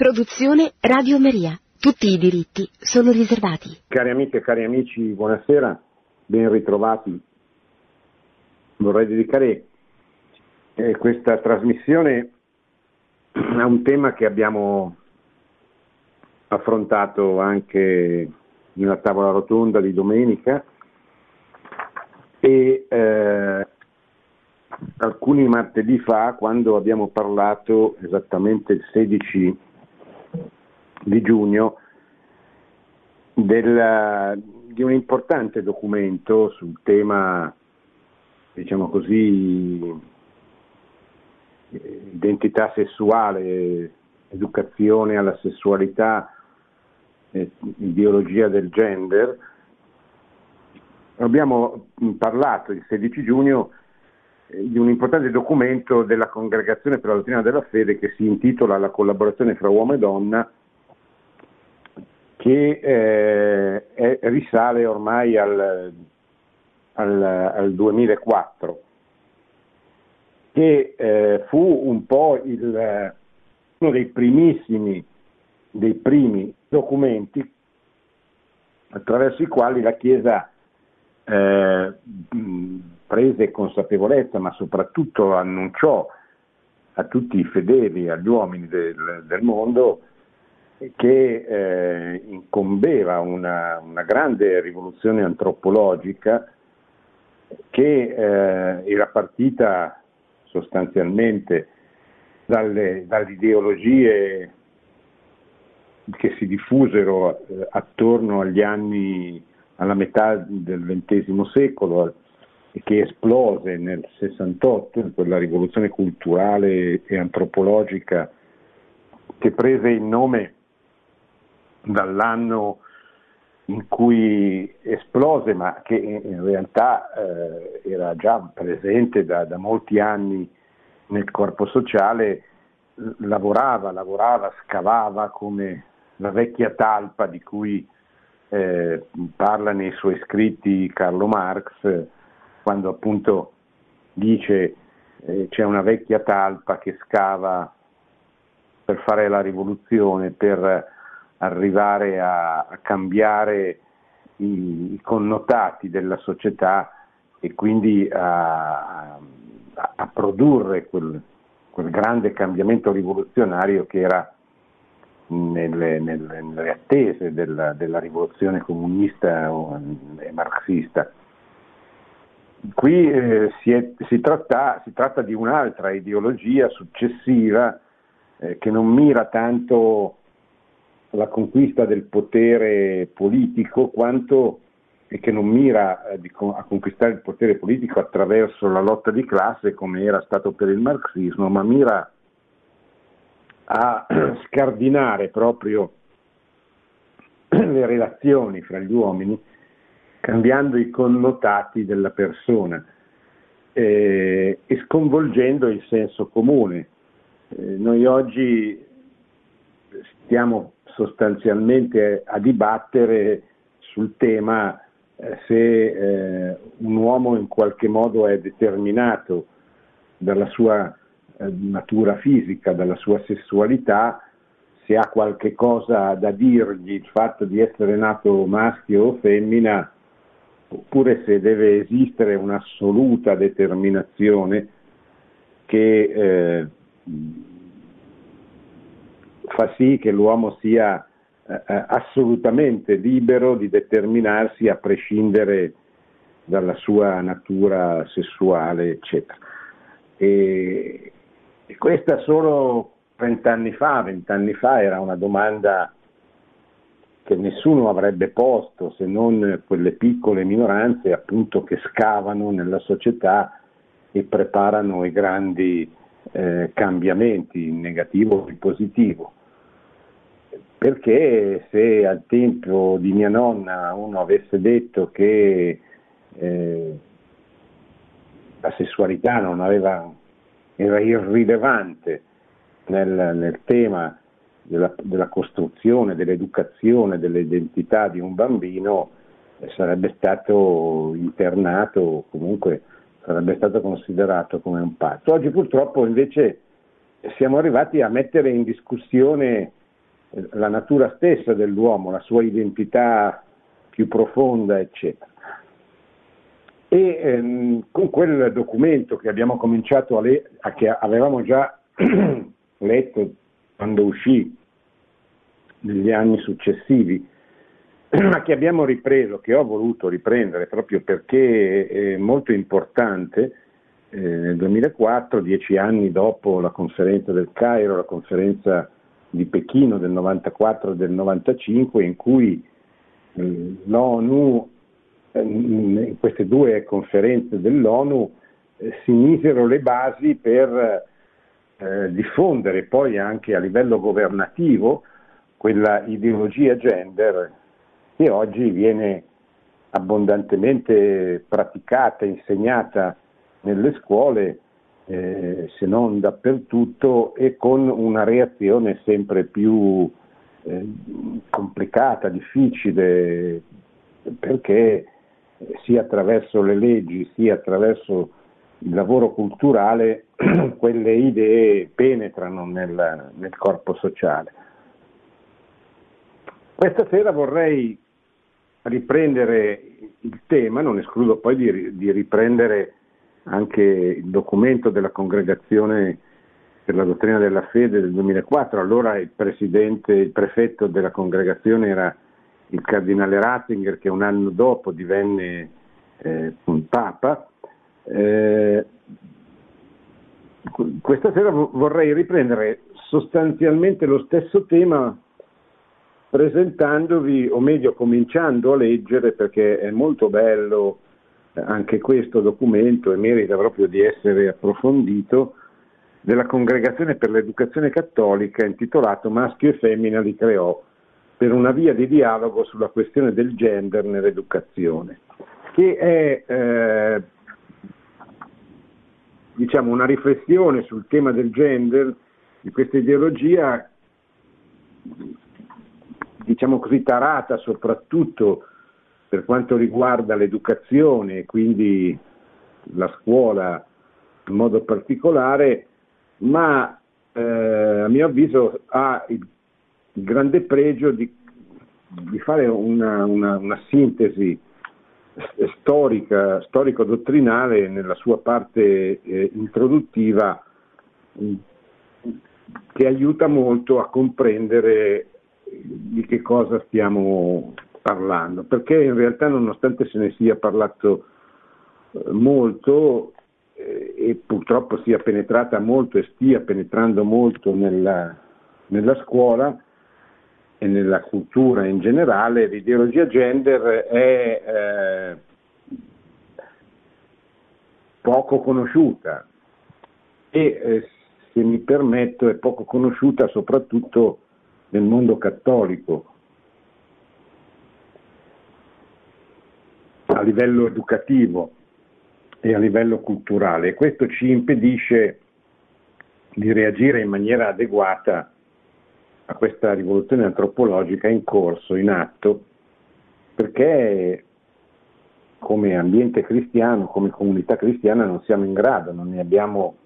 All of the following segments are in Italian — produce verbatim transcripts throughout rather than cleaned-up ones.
Produzione Radio Maria. Tutti i diritti sono riservati. Cari amiche e cari amici, buonasera, ben ritrovati. Vorrei dedicare eh, questa trasmissione a un tema che abbiamo affrontato anche in una tavola rotonda di domenica e eh, alcuni martedì fa, quando abbiamo parlato esattamente il sedici di giugno della, di un importante documento sul tema, diciamo così, identità sessuale, educazione alla sessualità, ideologia del gender. Abbiamo parlato il sedici giugno di un importante documento della Congregazione per la Dottrina della Fede che si intitola La collaborazione fra uomo e donna, che eh, è, risale ormai al, al, al duemilaquattro, che eh, fu un po' il, uno dei primissimi, dei primi documenti attraverso i quali la Chiesa eh, prese consapevolezza, ma soprattutto annunciò a tutti i fedeli, agli uomini del, del mondo, che eh, incombeva una, una grande rivoluzione antropologica che eh, era partita sostanzialmente dalle, dalle ideologie che si diffusero attorno agli anni, alla metà del ventesimo secolo, e che esplose nel sessantotto, in quella rivoluzione culturale e antropologica che prese il nome dall'anno in cui esplose, ma che in realtà eh, era già presente da, da molti anni nel corpo sociale, lavorava, lavorava, scavava come la vecchia talpa di cui eh, parla nei suoi scritti Carlo Marx, quando appunto dice eh, c'è una vecchia talpa che scava per fare la rivoluzione, per arrivare a, a cambiare i, i connotati della società e quindi a, a, a produrre quel, quel grande cambiamento rivoluzionario che era nelle, nelle, nelle attese della, della rivoluzione comunista e marxista. Qui eh, si, è, si, tratta, si tratta di un'altra ideologia successiva eh, che non mira tanto la conquista del potere politico, quanto e che non mira a conquistare il potere politico attraverso la lotta di classe come era stato per il marxismo, ma mira a scardinare proprio le relazioni fra gli uomini, cambiando i connotati della persona eh, e sconvolgendo il senso comune. Eh, noi oggi stiamo sostanzialmente a dibattere sul tema se eh, un uomo in qualche modo è determinato dalla sua eh, natura fisica, dalla sua sessualità, se ha qualche cosa da dirgli il fatto di essere nato maschio o femmina, oppure se deve esistere un'assoluta determinazione che eh, fa sì che l'uomo sia eh, assolutamente libero di determinarsi a prescindere dalla sua natura sessuale, eccetera. E, e questa solo vent'anni fa, vent'anni fa era una domanda che nessuno avrebbe posto, se non quelle piccole minoranze appunto che scavano nella società e preparano i grandi eh, cambiamenti, in negativo o in positivo. Perché se al tempo di mia nonna uno avesse detto che eh, la sessualità non aveva, era irrilevante nel, nel tema della, della costruzione, dell'educazione, dell'identità di un bambino, eh, sarebbe stato internato o comunque sarebbe stato considerato come un pazzo. Oggi purtroppo invece siamo arrivati a mettere in discussione la natura stessa dell'uomo, la sua identità più profonda, eccetera. E ehm, con quel documento che abbiamo cominciato a, le- a che avevamo già letto quando uscì negli anni successivi, ma che abbiamo ripreso, che ho voluto riprendere proprio perché è molto importante, eh, nel duemilaquattro, dieci anni dopo la Conferenza del Cairo, la Conferenza di Pechino del novantaquattro e del novantacinque, in cui eh, l'ONU, eh, in queste due conferenze dell'ONU, eh, si misero le basi per eh, diffondere poi anche a livello governativo quella ideologia gender che oggi viene abbondantemente praticata, insegnata nelle scuole, eh, se non dappertutto, e con una reazione sempre più eh, complicata, difficile, perché sia attraverso le leggi, sia attraverso il lavoro culturale, quelle idee penetrano nel, nel corpo sociale. Questa sera vorrei riprendere il tema, non escludo poi di, di riprendere anche il documento della Congregazione per la Dottrina della Fede del duemilaquattro. Allora il presidente, il prefetto della congregazione era il Cardinale Ratzinger, che un anno dopo divenne eh, un Papa. Eh, questa sera vorrei riprendere sostanzialmente lo stesso tema, presentandovi, o meglio cominciando a leggere, perché è molto bello anche questo documento e merita proprio di essere approfondito, della Congregazione per l'Educazione Cattolica, intitolato Maschio e Femmina li creò, per una via di dialogo sulla questione del gender nell'educazione, che è eh, diciamo una riflessione sul tema del gender, di questa ideologia diciamo così tarata soprattutto per quanto riguarda l'educazione e quindi la scuola in modo particolare, ma eh, a mio avviso ha il grande pregio di, di fare una, una, una sintesi storica, storico-dottrinale nella sua parte eh, introduttiva, che aiuta molto a comprendere di che cosa stiamo parlando, perché in realtà, nonostante se ne sia parlato molto eh, e purtroppo sia penetrata molto e stia penetrando molto nella, nella scuola e nella cultura in generale, l'ideologia gender è eh, poco conosciuta e eh, se mi permetto è poco conosciuta soprattutto nel mondo cattolico, a livello educativo e a livello culturale. Questo ci impedisce di reagire in maniera adeguata a questa rivoluzione antropologica in corso, in atto, perché come ambiente cristiano, come comunità cristiana non siamo in grado, non ne abbiamo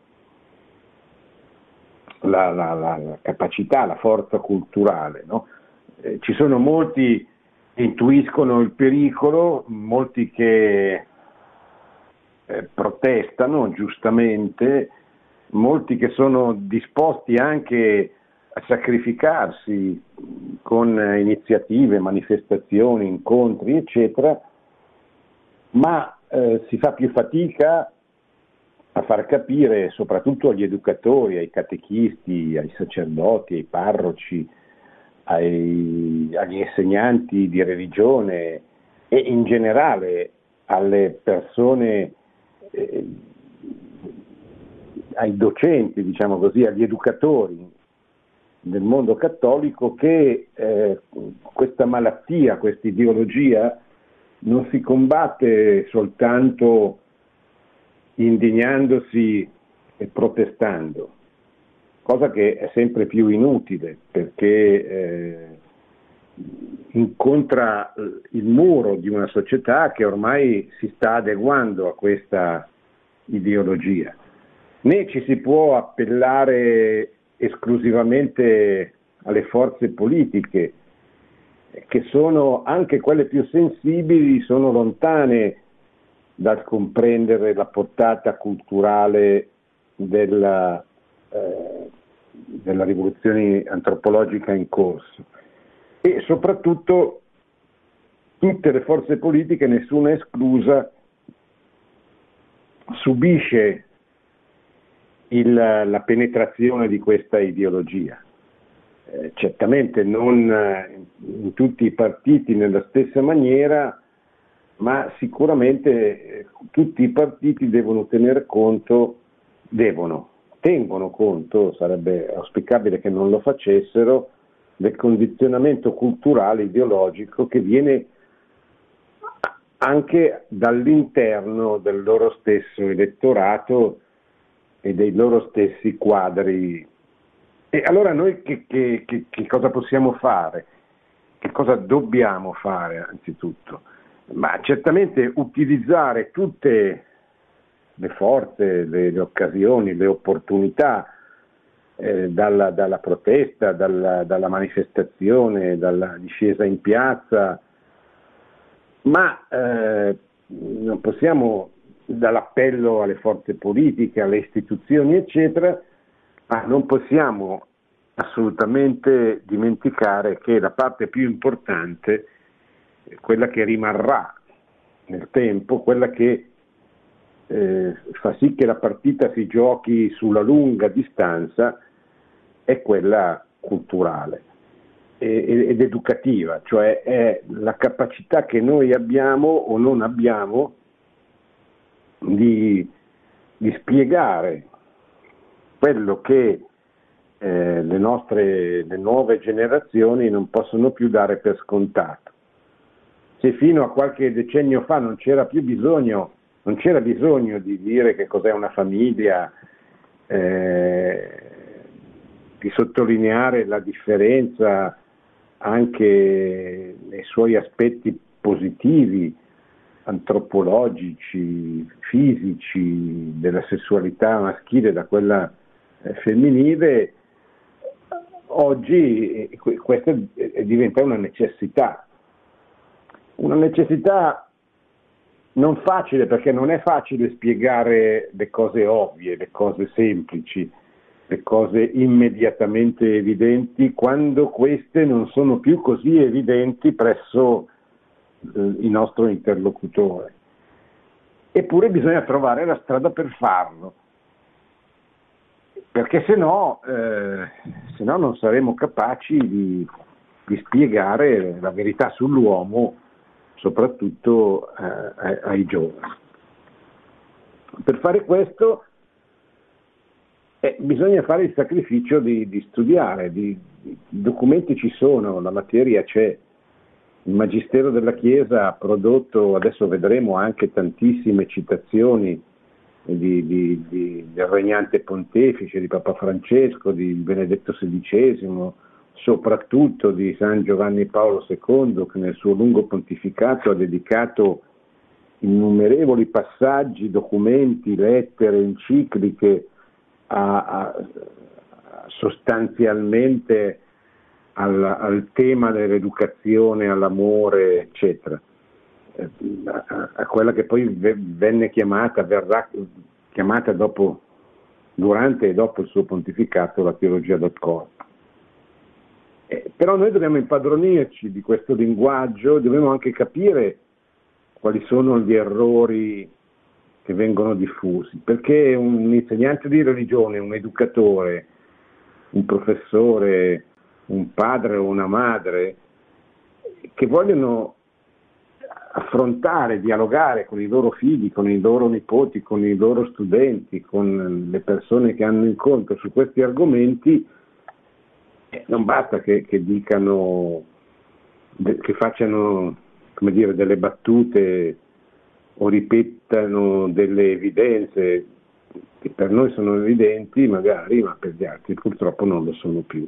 La, la, la, la capacità, la forza culturale, no? Eh, ci sono molti che intuiscono il pericolo, molti che eh, protestano giustamente, molti che sono disposti anche a sacrificarsi con eh, iniziative, manifestazioni, incontri, eccetera, ma eh, si fa più fatica a far capire soprattutto agli educatori, ai catechisti, ai sacerdoti, ai parroci, ai, agli insegnanti di religione e in generale alle persone, eh, ai docenti, diciamo così, agli educatori del mondo cattolico, che eh, questa malattia, questa ideologia non si combatte soltanto indignandosi e protestando, cosa che è sempre più inutile perché eh, incontra il muro di una società che ormai si sta adeguando a questa ideologia, né ci si può appellare esclusivamente alle forze politiche, che sono anche quelle più sensibili, sono lontane dal comprendere la portata culturale della, eh, della rivoluzione antropologica in corso. E soprattutto tutte le forze politiche, nessuna esclusa, subisce il, la penetrazione di questa ideologia. Eh, certamente non in tutti i partiti nella stessa maniera, ma sicuramente tutti i partiti devono tener conto, devono, tengono conto, sarebbe auspicabile che non lo facessero, del condizionamento culturale ideologico che viene anche dall'interno del loro stesso elettorato e dei loro stessi quadri. E allora noi che, che, che, che cosa possiamo fare? Che cosa dobbiamo fare anzitutto? Ma certamente utilizzare tutte le forze, le, le occasioni, le opportunità, eh, dalla, dalla protesta, dalla, dalla manifestazione, dalla discesa in piazza, ma eh, non possiamo, dall'appello alle forze politiche, alle istituzioni eccetera, ma non possiamo assolutamente dimenticare che la parte più importante, quella che rimarrà nel tempo, quella che eh, fa sì che la partita si giochi sulla lunga distanza, è quella culturale ed educativa, cioè è la capacità che noi abbiamo o non abbiamo di, di spiegare quello che eh, le nostre le nuove generazioni non possono più dare per scontato. Se fino a qualche decennio fa non c'era più bisogno, non c'era bisogno di dire che cos'è una famiglia, eh, di sottolineare la differenza, anche nei suoi aspetti positivi, antropologici, fisici, della sessualità maschile da quella femminile, oggi questa diventa una necessità. Una necessità non facile, perché non è facile spiegare le cose ovvie, le cose semplici, le cose immediatamente evidenti, quando queste non sono più così evidenti presso eh, il nostro interlocutore. Eppure bisogna trovare la strada per farlo, perché se no, eh, se no non saremo capaci di, di spiegare la verità sull'uomo, soprattutto eh, ai, ai giovani. Per fare questo Eh, bisogna fare il sacrificio di, di studiare, di, di, i documenti ci sono, la materia c'è, il Magistero della Chiesa ha prodotto, adesso vedremo, anche tantissime citazioni di, di, di, del regnante pontefice, di Papa Francesco, di Benedetto sedicesimo, soprattutto di San Giovanni Paolo secondo, che nel suo lungo pontificato ha dedicato innumerevoli passaggi, documenti, lettere, encicliche, A, a, sostanzialmente al, al tema dell'educazione, all'amore, eccetera, a, a quella che poi venne chiamata, verrà chiamata dopo, durante e dopo il suo pontificato, la teologia del corpo. Eh, però noi dobbiamo impadronirci di questo linguaggio, dobbiamo anche capire quali sono gli errori che vengono diffusi, perché un insegnante di religione, un educatore, un professore, un padre o una madre che vogliono affrontare, dialogare con i loro figli, con i loro nipoti, con i loro studenti, con le persone che hanno incontro su questi argomenti, non basta che, che dicano, che facciano, come dire, delle battute o ripetano delle evidenze che per noi sono evidenti magari, ma per gli altri purtroppo non lo sono più.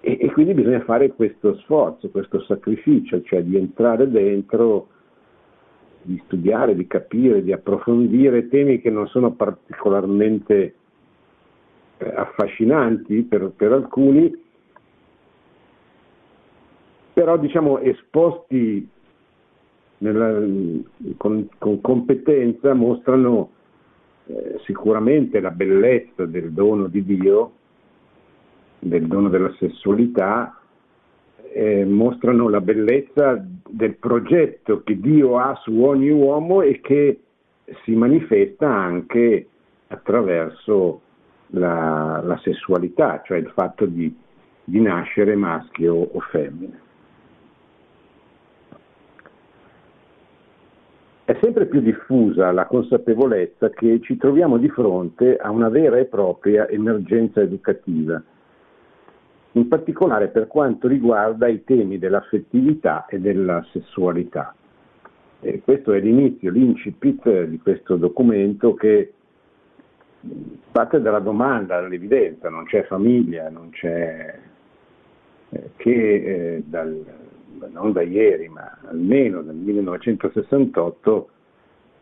E, e quindi bisogna fare questo sforzo, questo sacrificio, cioè di entrare dentro, di studiare, di capire, di approfondire temi che non sono particolarmente affascinanti per, per alcuni, però diciamo esposti nella, con, con competenza mostrano eh, sicuramente la bellezza del dono di Dio, del dono della sessualità, eh, mostrano la bellezza del progetto che Dio ha su ogni uomo e che si manifesta anche attraverso la, la sessualità, cioè il fatto di, di nascere maschio o femmina. È sempre più diffusa la consapevolezza che ci troviamo di fronte a una vera e propria emergenza educativa, in particolare per quanto riguarda i temi dell'affettività e della sessualità. E questo è l'inizio, l'incipit di questo documento che parte dalla domanda, dall'evidenza: non c'è famiglia, non c'è eh, che eh, dal, non da ieri, ma almeno dal millenovecentosessantotto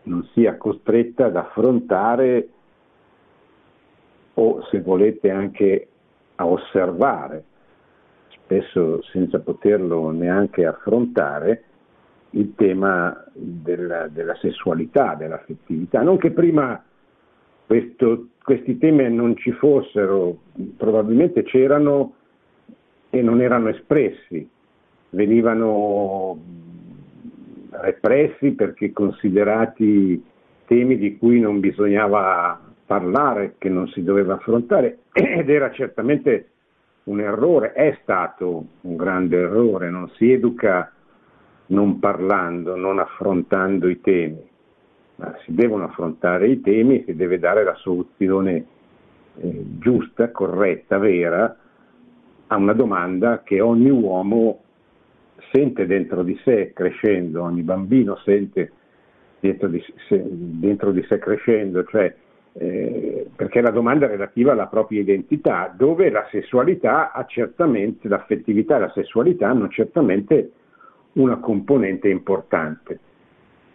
non sia costretta ad affrontare, o se volete anche a osservare, spesso senza poterlo neanche affrontare, il tema della, della sessualità, dell'affettività. Non che prima questo, questi temi non ci fossero, probabilmente c'erano e non erano espressi, venivano repressi perché considerati temi di cui non bisognava parlare, che non si doveva affrontare, ed era certamente un errore, è stato un grande errore. Non si educa non parlando, non affrontando i temi, ma si devono affrontare i temi, si deve dare la soluzione eh, giusta, corretta, vera a una domanda che ogni uomo sente dentro di sé crescendo, ogni bambino sente dentro di sé, dentro di sé crescendo, cioè eh, perché la domanda è relativa alla propria identità, dove la sessualità ha certamente, l'affettività e la sessualità hanno certamente una componente importante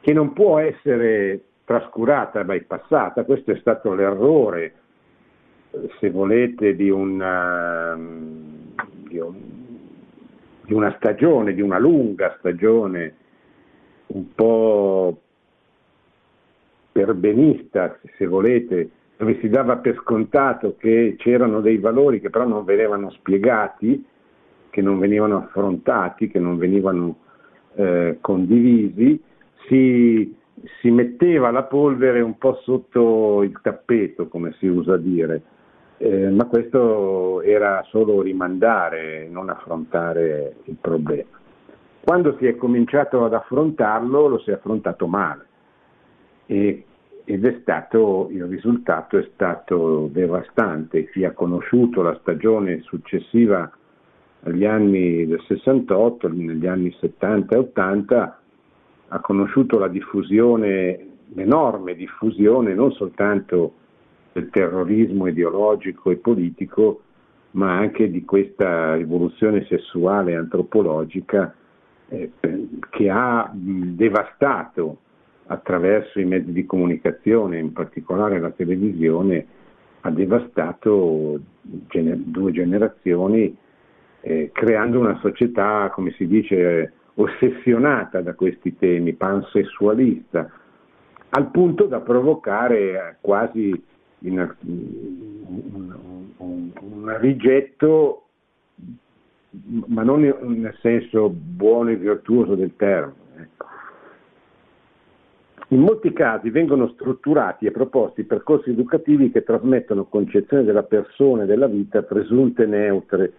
che non può essere trascurata, bypassata. Questo è stato l'errore, se volete, di una, di un, di una stagione, di una lunga stagione un po' perbenista, se volete, dove si dava per scontato che c'erano dei valori che però non venivano spiegati, che non venivano affrontati, che non venivano Eh, condivisi, si, si metteva la polvere un po' sotto il tappeto, come si usa dire, eh, ma questo era solo rimandare, non affrontare il problema. Quando si è cominciato ad affrontarlo, lo si è affrontato male e, ed è stato, il risultato è stato devastante. Chi ha conosciuto la stagione successiva negli anni del sessantotto, negli anni settanta e ottanta, ha conosciuto la diffusione, l'enorme diffusione non soltanto del terrorismo ideologico e politico, ma anche di questa rivoluzione sessuale e antropologica eh, che ha devastato, attraverso i mezzi di comunicazione, in particolare la televisione, ha devastato gener- due generazioni, Eh, creando una società, come si dice, ossessionata da questi temi, pansessualista, al punto da provocare quasi una, un, un, un rigetto, ma non nel senso buono e virtuoso del termine. Ecco. In molti casi vengono strutturati e proposti percorsi educativi che trasmettono concezioni della persona e della vita presunte neutre,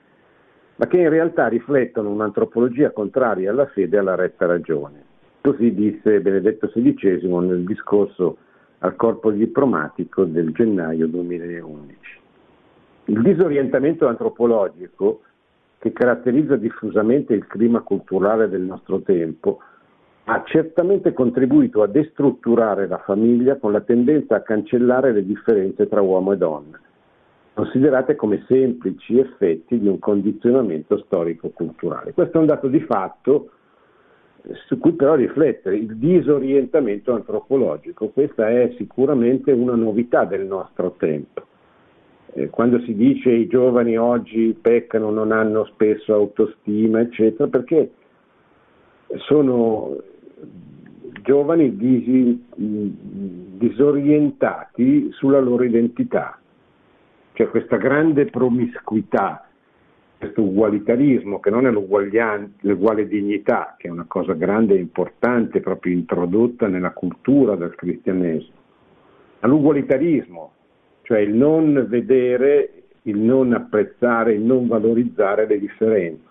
ma che in realtà riflettono un'antropologia contraria alla fede e alla retta ragione. Così disse Benedetto sedicesimo nel discorso al corpo diplomatico del gennaio duemilaundici. Il disorientamento antropologico che caratterizza diffusamente il clima culturale del nostro tempo ha certamente contribuito a destrutturare la famiglia, con la tendenza a cancellare le differenze tra uomo e donna, considerate come semplici effetti di un condizionamento storico-culturale. Questo è un dato di fatto su cui però riflettere, il disorientamento antropologico. Questa è sicuramente una novità del nostro tempo, eh, quando si dice i giovani oggi peccano, non hanno spesso autostima, eccetera, perché sono giovani dis- disorientati sulla loro identità. C'è questa grande promiscuità, questo ugualitarismo che non è l'uguale dignità, che è una cosa grande e importante proprio introdotta nella cultura del cristianesimo, all'ugualitarismo, cioè il non vedere, il non apprezzare, il non valorizzare le differenze,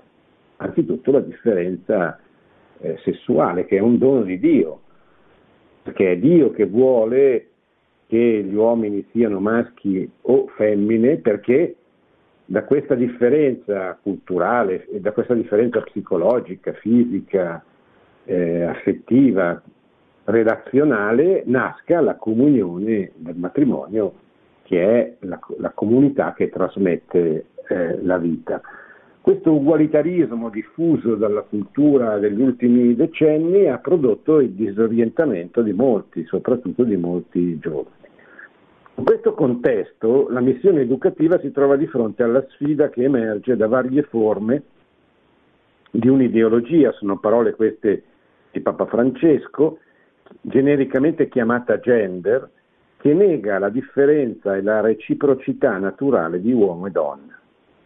anzitutto la differenza eh, sessuale, che è un dono di Dio, perché è Dio che vuole che gli uomini siano maschi o femmine, perché da questa differenza culturale e da questa differenza psicologica, fisica, eh, affettiva, relazionale, nasca la comunione del matrimonio, che è la, la comunità che trasmette eh, la vita. Questo ugualitarismo diffuso dalla cultura degli ultimi decenni ha prodotto il disorientamento di molti, soprattutto di molti giovani. In questo contesto la missione educativa si trova di fronte alla sfida che emerge da varie forme di un'ideologia, sono parole queste di Papa Francesco, genericamente chiamata gender, che nega la differenza e la reciprocità naturale di uomo e donna.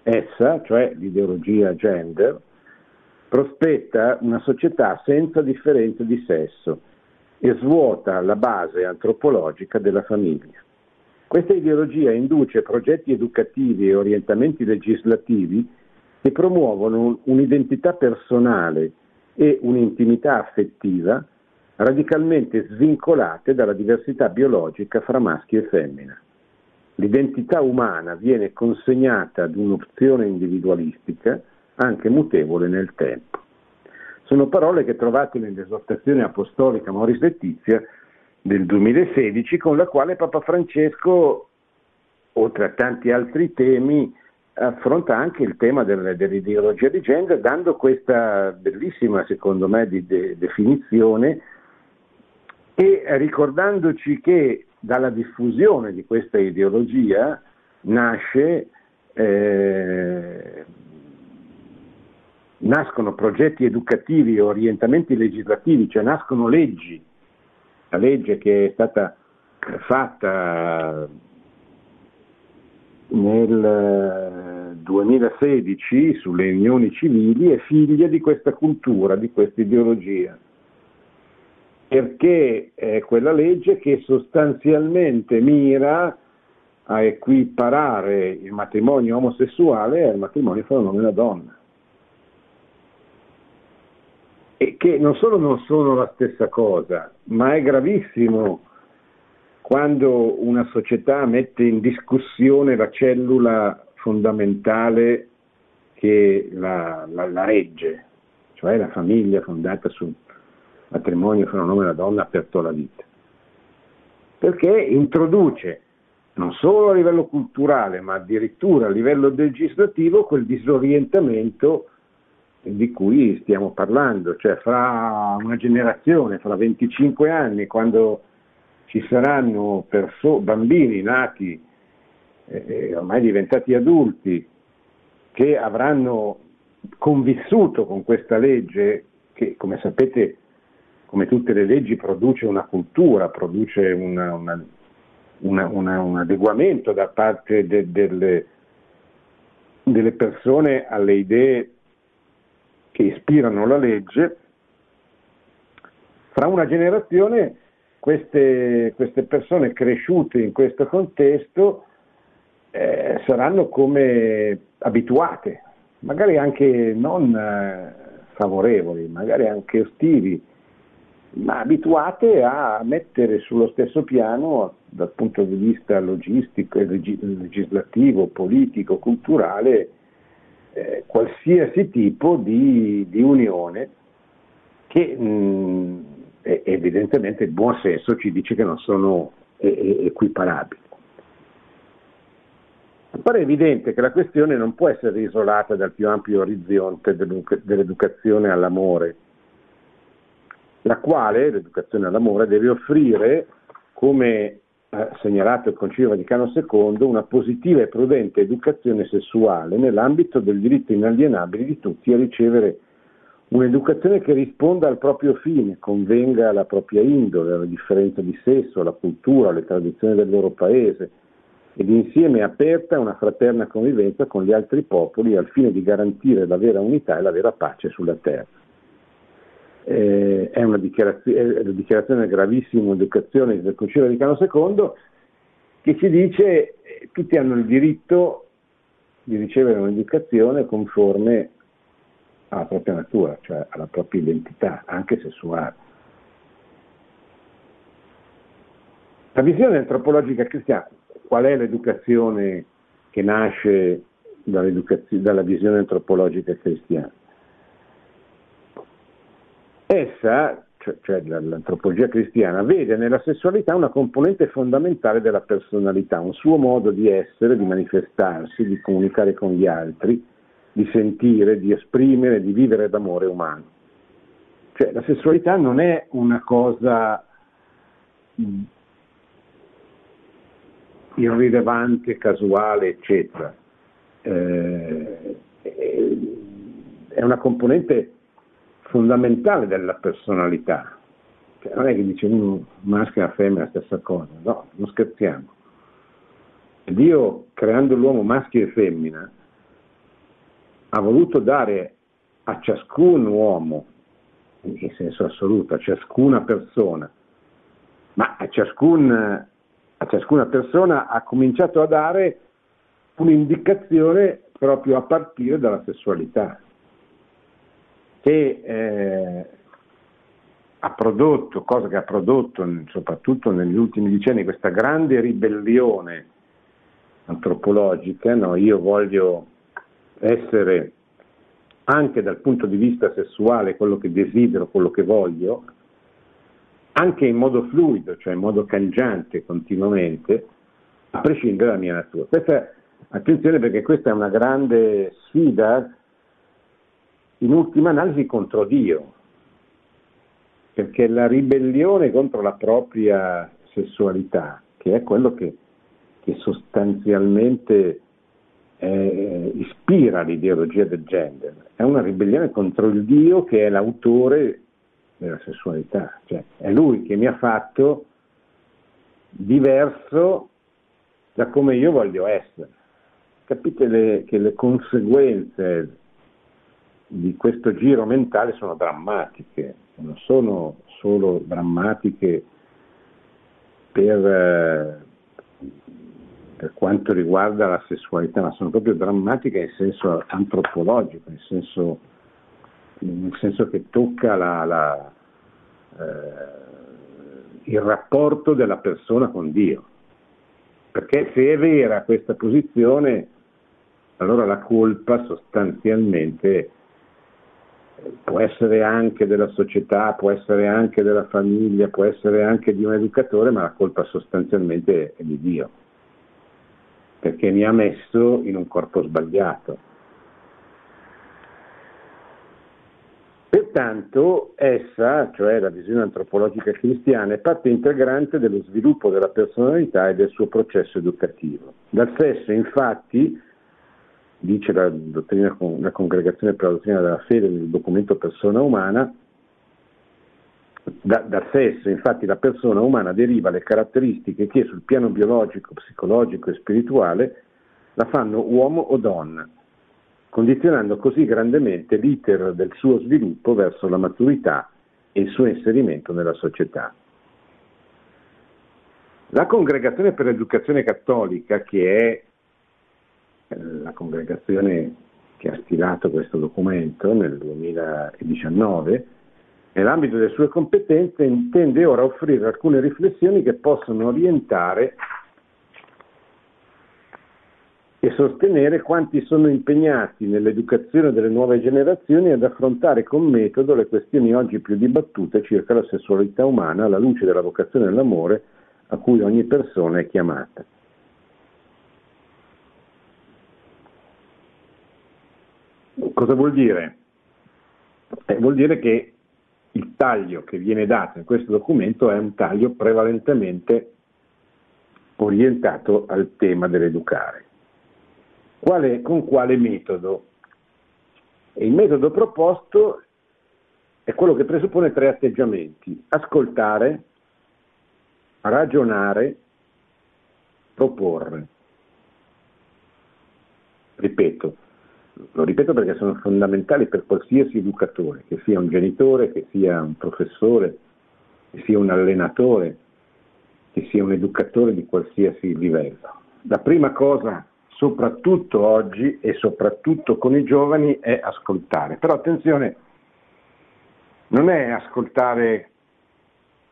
Essa, cioè l'ideologia gender, prospetta una società senza differenze di sesso e svuota la base antropologica della famiglia. Questa ideologia induce progetti educativi e orientamenti legislativi che promuovono un'identità personale e un'intimità affettiva radicalmente svincolate dalla diversità biologica fra maschio e femmina. L'identità umana viene consegnata ad un'opzione individualistica, anche mutevole nel tempo. Sono parole che trovate nell'esortazione apostolica Amoris Laetitia del duemilasedici, con la quale Papa Francesco, oltre a tanti altri temi, affronta anche il tema delle, dell'ideologia di gender, dando questa bellissima, secondo me, di de- definizione e ricordandoci che dalla diffusione di questa ideologia nasce eh, nascono progetti educativi e orientamenti legislativi, cioè nascono leggi. La legge che è stata fatta nel duemilasedici sulle unioni civili è figlia di questa cultura, di questa ideologia, perché è quella legge che sostanzialmente mira a equiparare il matrimonio omosessuale al matrimonio fra un uomo e una donna. E che non solo non sono la stessa cosa, ma è gravissimo quando una società mette in discussione la cellula fondamentale che la, la, la regge, cioè la famiglia fondata sul matrimonio fra un uomo e una donna aperto alla vita, perché introduce non solo a livello culturale, ma addirittura a livello legislativo quel disorientamento di cui stiamo parlando, cioè fra una generazione, fra venticinque anni, quando ci saranno perso- bambini nati, eh, ormai diventati adulti, che avranno convissuto con questa legge che, come sapete, come tutte le leggi, produce una cultura, produce una, una, una, una, un adeguamento da parte de- delle, delle persone alle idee che ispirano la legge. Fra una generazione queste, queste persone cresciute in questo contesto eh, saranno come abituate, magari anche non eh, favorevoli, magari anche ostili, ma abituate a mettere sullo stesso piano, dal punto di vista logistico, legislativo, politico, culturale, Eh, qualsiasi tipo di, di unione che mh, evidentemente il buon senso ci dice che non sono eh, equiparabili. Pare evidente che la questione non può essere isolata dal più ampio orizzonte dell'educa- dell'educazione all'amore, la quale, l'educazione all'amore, deve offrire come eh, segnalato il Concilio Vaticano secondo, una positiva e prudente educazione sessuale nell'ambito del diritto inalienabile di tutti a ricevere un'educazione che risponda al proprio fine, convenga alla propria indole, alla differenza di sesso, alla cultura, alle tradizioni del loro paese, ed insieme aperta a una fraterna convivenza con gli altri popoli al fine di garantire la vera unità e la vera pace sulla terra. Eh, è una dichiarazione, è una dichiarazione gravissima, educazione del Concilio Vaticano secondo, che ci dice eh, tutti hanno il diritto di ricevere un'educazione conforme alla propria natura, cioè alla propria identità, anche sessuale. La visione antropologica cristiana, qual è l'educazione che nasce dall'educazione, dalla visione antropologica cristiana? Essa, cioè, cioè l'antropologia cristiana, vede nella sessualità una componente fondamentale della personalità, un suo modo di essere, di manifestarsi, di comunicare con gli altri, di sentire, di esprimere, di vivere d'amore umano. Cioè la sessualità non è una cosa irrilevante, casuale, eccetera, eh, è una componente fondamentale della personalità. Cioè, non è che dice un maschio e una femmina è la stessa cosa, no, non scherziamo. Dio, creando l'uomo maschio e femmina, ha voluto dare a ciascun uomo, in senso assoluto, a ciascuna persona, ma a, ciascun, a ciascuna persona ha cominciato a dare un'indicazione proprio a partire dalla sessualità, che eh, ha prodotto, cosa che ha prodotto soprattutto negli ultimi decenni, questa grande ribellione antropologica, no? Io voglio essere anche dal punto di vista sessuale quello che desidero, quello che voglio, anche in modo fluido, cioè in modo cangiante continuamente, a prescindere dalla mia natura. Questa, attenzione, perché questa è una grande sfida, in ultima analisi, contro Dio, perché la ribellione contro la propria sessualità, che è quello che, che sostanzialmente Eh, ispira l'ideologia del gender, è una ribellione contro il Dio che è l'autore della sessualità, cioè è Lui che mi ha fatto diverso da come io voglio essere. Capite le, che le conseguenze di questo giro mentale sono drammatiche, non sono solo drammatiche per eh, per quanto riguarda la sessualità, ma sono proprio drammatiche in senso antropologico, in senso, nel senso che tocca la, la, eh, il rapporto della persona con Dio. Perché se è vera questa posizione, allora la colpa sostanzialmente può essere anche della società, può essere anche della famiglia, può essere anche di un educatore, ma la colpa sostanzialmente è di Dio, perché mi ha messo in un corpo sbagliato. Pertanto essa, cioè la visione antropologica cristiana, è parte integrante dello sviluppo della personalità e del suo processo educativo. Dal sesso, infatti, dice la, dottrina, la Congregazione per la Dottrina della Fede nel documento Persona Umana, Da, dal sesso, infatti, la persona umana deriva le caratteristiche che sul piano biologico, psicologico e spirituale la fanno uomo o donna, condizionando così grandemente l'iter del suo sviluppo verso la maturità e il suo inserimento nella società. La Congregazione per l'Educazione Cattolica, che è la congregazione che ha stilato questo documento nel duemiladiciannove, nell'ambito delle sue competenze intende ora offrire alcune riflessioni che possono orientare e sostenere quanti sono impegnati nell'educazione delle nuove generazioni ad affrontare con metodo le questioni oggi più dibattute circa la sessualità umana alla luce della vocazione dell'amore a cui ogni persona è chiamata. Cosa vuol dire? Eh, vuol dire che il taglio che viene dato in questo documento è un taglio prevalentemente orientato al tema dell'educare. Quale, con quale metodo? E il metodo proposto è quello che presuppone tre atteggiamenti: ascoltare, ragionare, proporre. Ripeto, lo ripeto perché sono fondamentali per qualsiasi educatore, che sia un genitore, che sia un professore, che sia un allenatore, che sia un educatore di qualsiasi livello. La prima cosa, soprattutto oggi e soprattutto con i giovani, è ascoltare. Però attenzione, non è ascoltare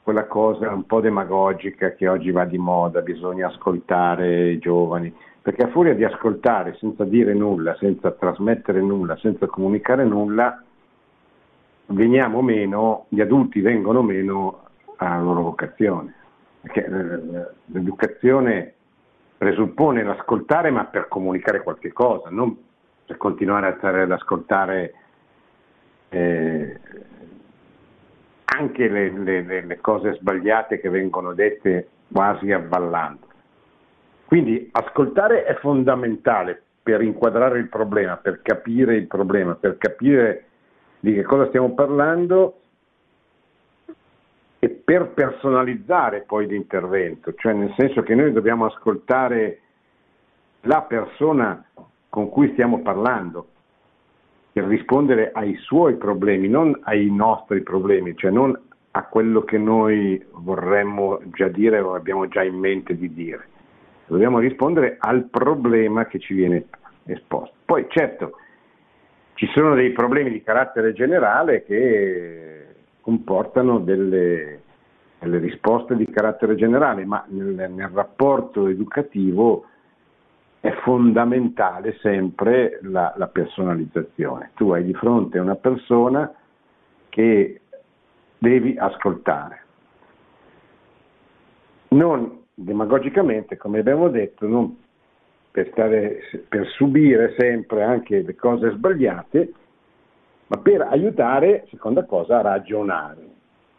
quella cosa un po' demagogica che oggi va di moda, bisogna ascoltare i giovani, perché a furia di ascoltare senza dire nulla, senza trasmettere nulla, senza comunicare nulla, veniamo meno, gli adulti vengono meno alla loro vocazione, perché l'educazione presuppone l'ascoltare, ma per comunicare qualche cosa, non per continuare ad ascoltare eh, anche le, le, le cose sbagliate che vengono dette quasi avvallando. Quindi ascoltare è fondamentale per inquadrare il problema, per capire il problema, per capire di che cosa stiamo parlando e per personalizzare poi l'intervento, cioè nel senso che noi dobbiamo ascoltare la persona con cui stiamo parlando per rispondere ai suoi problemi, non ai nostri problemi, cioè non a quello che noi vorremmo già dire o abbiamo già in mente di dire. Dobbiamo rispondere al problema che ci viene esposto. Poi certo, ci sono dei problemi di carattere generale che comportano delle, delle risposte di carattere generale, ma nel, nel rapporto educativo è fondamentale sempre la, la personalizzazione. Tu hai di fronte una persona che devi ascoltare. Non demagogicamente, come abbiamo detto, non per, stare, per subire sempre anche le cose sbagliate, ma per aiutare, seconda cosa, a ragionare.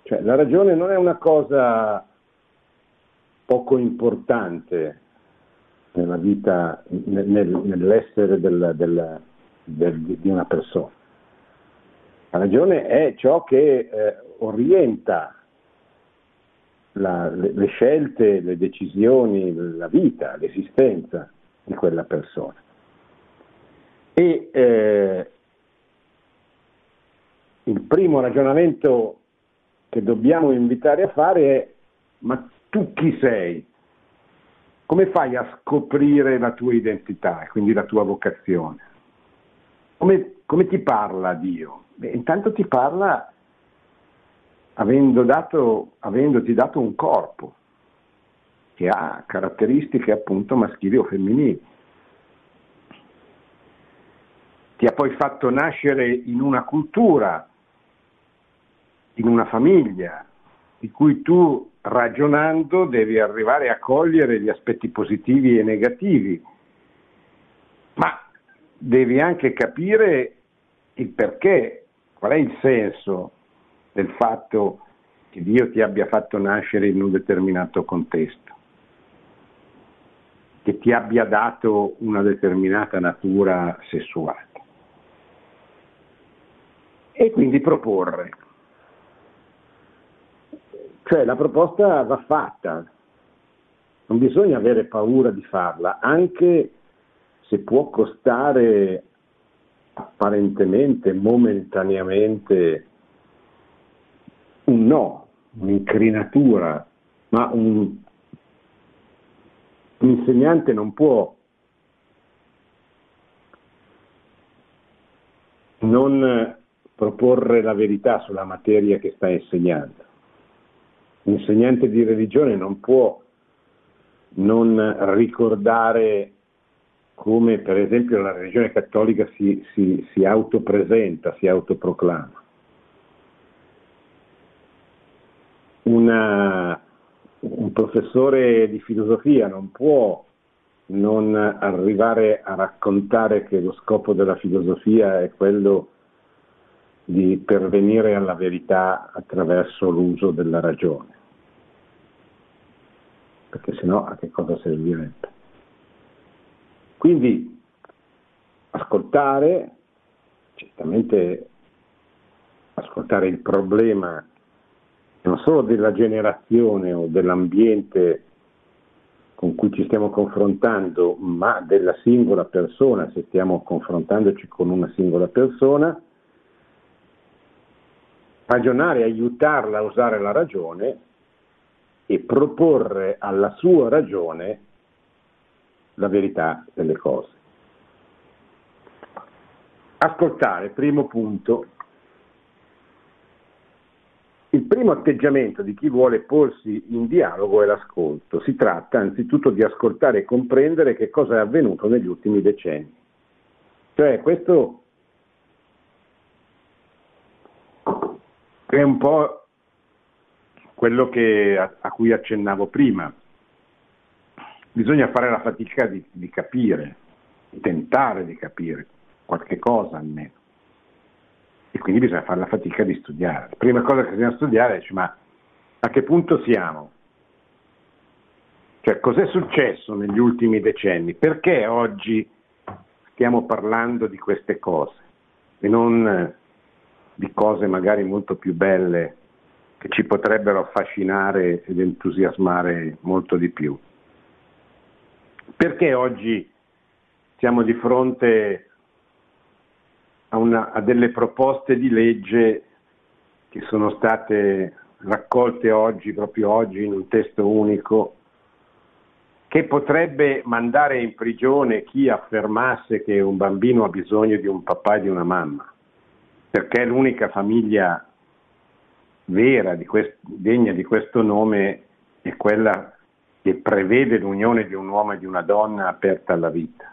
Cioè la ragione non è una cosa poco importante nella vita, nel, nel, nell'essere della, della, del, di una persona. La ragione è ciò che eh, orienta La, le, le scelte, le decisioni, la vita, l'esistenza di quella persona. E eh, il primo ragionamento che dobbiamo invitare a fare è: ma tu chi sei? Come fai a scoprire la tua identità e quindi la tua vocazione? Come, come ti parla Dio? Beh, intanto ti parla Avendo dato, avendoti dato un corpo che ha caratteristiche appunto maschili o femminili. Ti ha poi fatto nascere in una cultura, in una famiglia, di cui tu, ragionando, devi arrivare a cogliere gli aspetti positivi e negativi, ma devi anche capire il perché, qual è il senso del fatto che Dio ti abbia fatto nascere in un determinato contesto, che ti abbia dato una determinata natura sessuale. E quindi proporre. Cioè la proposta va fatta, non bisogna avere paura di farla, anche se può costare apparentemente, momentaneamente, un no, un'incrinatura, ma un, un insegnante non può non proporre la verità sulla materia che sta insegnando. Un insegnante di religione non può non ricordare come, per esempio, la religione cattolica si, si, si autopresenta, si autoproclama. Una, un professore di filosofia non può non arrivare a raccontare che lo scopo della filosofia è quello di pervenire alla verità attraverso l'uso della ragione. perché sennò a che cosa servirebbe? Quindi ascoltare, certamente ascoltare il problema non solo della generazione o dell'ambiente con cui ci stiamo confrontando, ma della singola persona, se stiamo confrontandoci con una singola persona, ragionare, aiutarla a usare la ragione e proporre alla sua ragione la verità delle cose. Ascoltare, primo punto. Il primo atteggiamento di chi vuole porsi in dialogo è l'ascolto. Si tratta anzitutto di ascoltare e comprendere che cosa è avvenuto negli ultimi decenni. Cioè, questo è un po' quello che, a, a cui accennavo prima. Bisogna fare la fatica di, di capire, di tentare di capire qualche cosa almeno. E quindi bisogna fare la fatica di studiare. La prima cosa che bisogna studiare è dice, ma a che punto siamo? Cioè, cos'è successo negli ultimi decenni? Perché oggi stiamo parlando di queste cose e non di cose magari molto più belle che ci potrebbero affascinare ed entusiasmare molto di più? Perché oggi siamo di fronte A, una, a delle proposte di legge che sono state raccolte oggi, proprio oggi, in un testo unico, che potrebbe mandare in prigione chi affermasse che un bambino ha bisogno di un papà e di una mamma, perché l'unica famiglia vera, di quest, degna di questo nome, è quella che prevede l'unione di un uomo e di una donna aperta alla vita.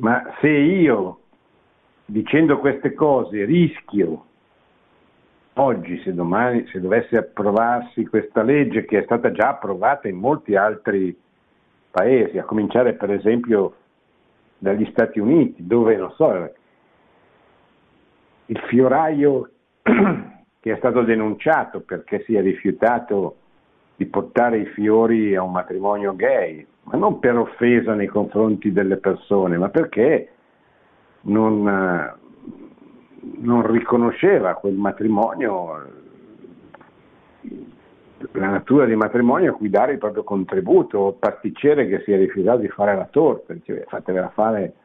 Ma se io, dicendo queste cose, rischio oggi, se domani, se dovesse approvarsi questa legge che è stata già approvata in molti altri paesi, a cominciare per esempio dagli Stati Uniti, dove, non so, il fioraio che è stato denunciato perché si è rifiutato di portare i fiori a un matrimonio gay, ma non per offesa nei confronti delle persone, ma perché non, non riconosceva quel matrimonio, la natura di matrimonio a cui dare il proprio contributo, o il pasticcere che si è rifiutato di fare la torta, cioè, fatevela fare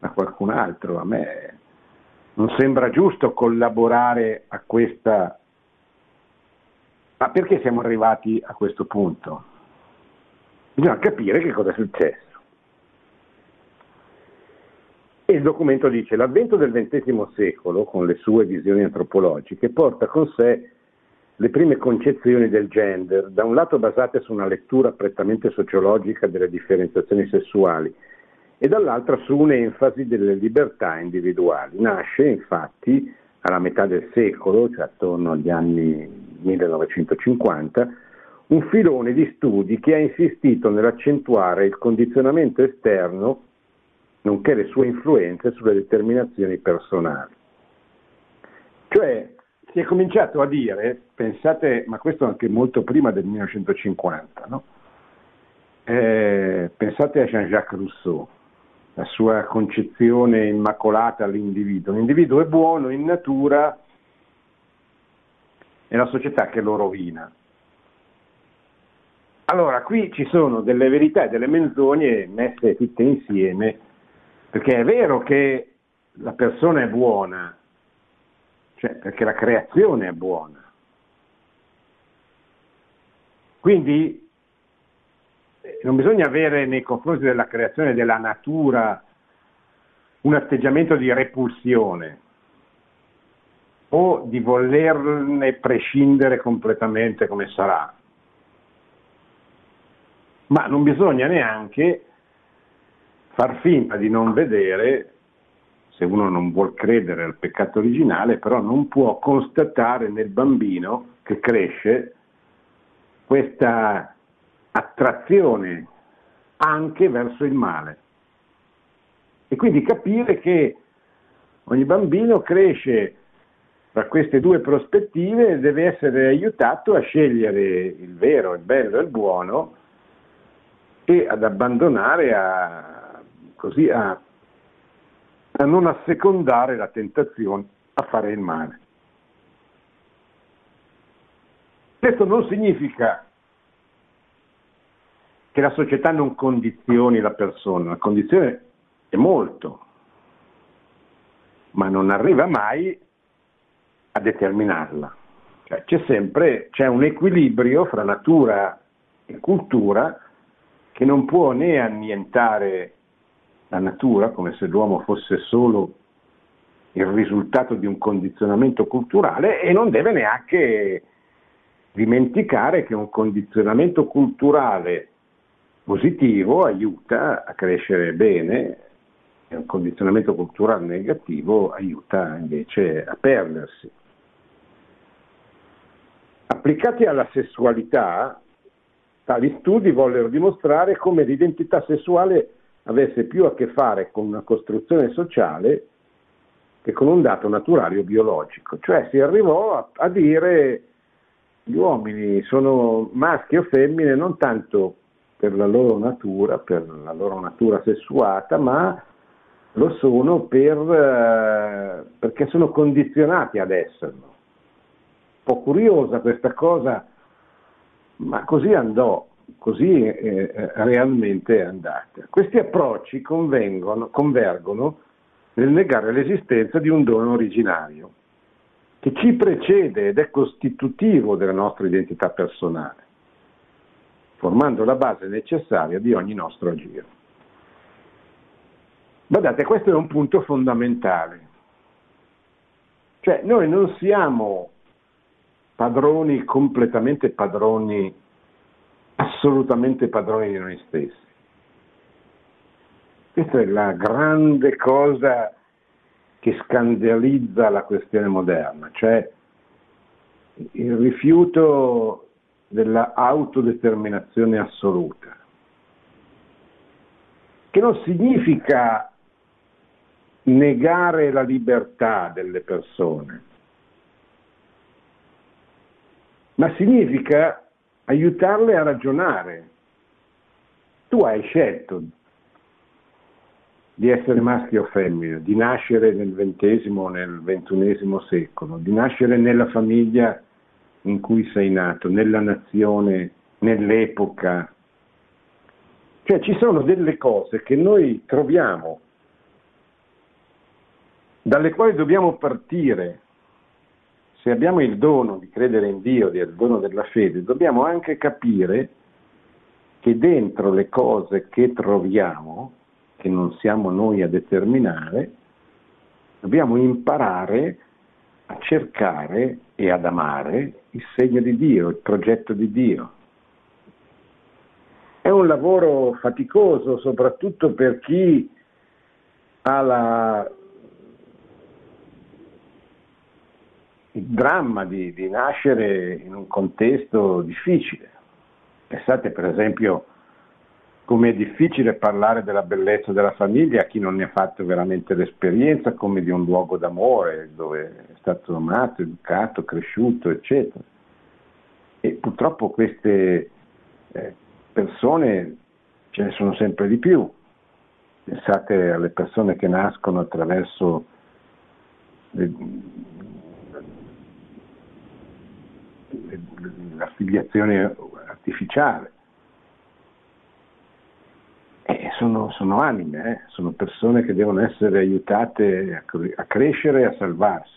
da qualcun altro. A me non sembra giusto collaborare a questa. Ma perché siamo arrivati a questo punto? Bisogna capire che cosa è successo. E il documento dice: l'avvento del ventesimo secolo, con le sue visioni antropologiche, porta con sé le prime concezioni del gender, da un lato basate su una lettura prettamente sociologica delle differenziazioni sessuali e dall'altro su un'enfasi delle libertà individuali. Nasce infatti alla metà del secolo, cioè attorno agli anni millenovecentocinquanta, un filone di studi che ha insistito nell'accentuare il condizionamento esterno, nonché le sue influenze sulle determinazioni personali. Cioè, si è cominciato a dire, pensate, ma questo anche molto prima del millenovecentocinquanta, no? Eh, pensate a Jean-Jacques Rousseau, la sua concezione immacolata all'individuo. L'individuo è buono in natura, è la società che lo rovina. Allora, qui ci sono delle verità e delle menzogne messe tutte insieme, perché è vero che la persona è buona, cioè perché la creazione è buona. Quindi non bisogna avere nei confronti della creazione e della natura un atteggiamento di repulsione o di volerne prescindere completamente come sarà. Ma non bisogna neanche far finta di non vedere, se uno non vuol credere al peccato originale, però non può constatare nel bambino che cresce questa attrazione anche verso il male. E quindi capire che ogni bambino cresce Fra queste due prospettive deve essere aiutato a scegliere il vero, il bello e il buono e ad abbandonare, a, così, a, a non assecondare la tentazione a fare il male. Questo non significa che la società non condizioni la persona, la condizione è molto, ma non arriva mai a determinarla. Cioè, c'è sempre c'è un equilibrio fra natura e cultura che non può né annientare la natura, come se l'uomo fosse solo il risultato di un condizionamento culturale, e non deve neanche dimenticare che un condizionamento culturale positivo aiuta a crescere bene e un condizionamento culturale negativo aiuta invece a perdersi. Applicati alla sessualità, tali studi vollero dimostrare come l'identità sessuale avesse più a che fare con una costruzione sociale che con un dato naturale o biologico. Cioè si arrivò a, a dire gli uomini sono maschi o femmine non tanto per la loro natura, per la loro natura sessuata, ma lo sono per, eh, perché sono condizionati ad esserlo. Un po' curiosa questa cosa, ma così andò, così eh, realmente è andata. Questi approcci convengono, convergono nel negare l'esistenza di un dono originario, che ci precede ed è costitutivo della nostra identità personale, formando la base necessaria di ogni nostro agire. Guardate, questo è un punto fondamentale. Cioè, noi non siamo padroni, completamente padroni, assolutamente padroni di noi stessi. Questa è la grande cosa che scandalizza la questione moderna, cioè il rifiuto della autodeterminazione assoluta, che non significa negare la libertà delle persone, ma significa aiutarle a ragionare. Tu hai scelto di essere maschio o femmina, di nascere nel ventesimo o nel ventunesimo secolo, di nascere nella famiglia in cui sei nato, nella nazione, nell'epoca. Cioè ci sono delle cose che noi troviamo, dalle quali dobbiamo partire. Se abbiamo il dono di credere in Dio, il dono della fede, dobbiamo anche capire che dentro le cose che troviamo, che non siamo noi a determinare, dobbiamo imparare a cercare e ad amare il segno di Dio, il progetto di Dio. È un lavoro faticoso, soprattutto per chi ha la... il dramma di, di nascere in un contesto difficile. Pensate per esempio come è difficile parlare della bellezza della famiglia a chi non ne ha fatto veramente l'esperienza, come di un luogo d'amore dove è stato amato, educato, cresciuto, eccetera. E purtroppo queste eh, persone ce ne sono sempre di più. Pensate alle persone che nascono attraverso le, l'affiliazione artificiale, eh, sono, sono anime, eh? sono persone che devono essere aiutate a, a crescere e a salvarsi.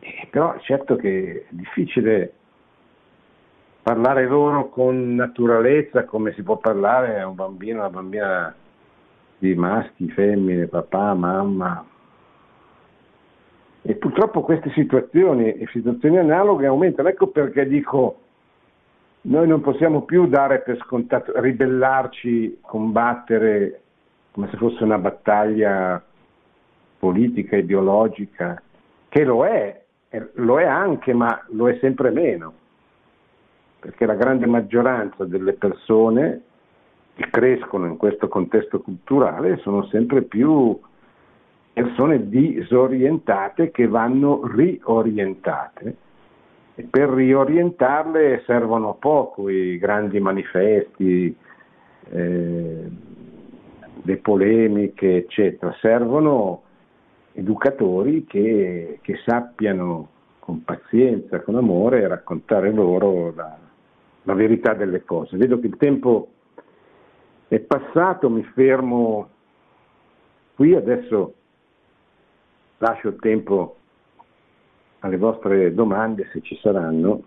Eh, però certo che è difficile parlare loro con naturalezza come si può parlare a un bambino, una bambina di maschi, femmine, papà, mamma. E purtroppo queste situazioni e situazioni analoghe aumentano. Ecco perché dico, noi non possiamo più dare per scontato, ribellarci, combattere come se fosse una battaglia politica, ideologica, che lo è, lo è anche, ma lo è sempre meno, perché la grande maggioranza delle persone che crescono in questo contesto culturale sono sempre più persone disorientate che vanno riorientate. Per riorientarle servono poco i grandi manifesti, eh, le polemiche, eccetera. Servono educatori che, che sappiano con pazienza, con amore, raccontare loro la, la verità delle cose. Vedo che il tempo è passato, mi fermo qui, adesso lascio il tempo alle vostre domande, se ci saranno.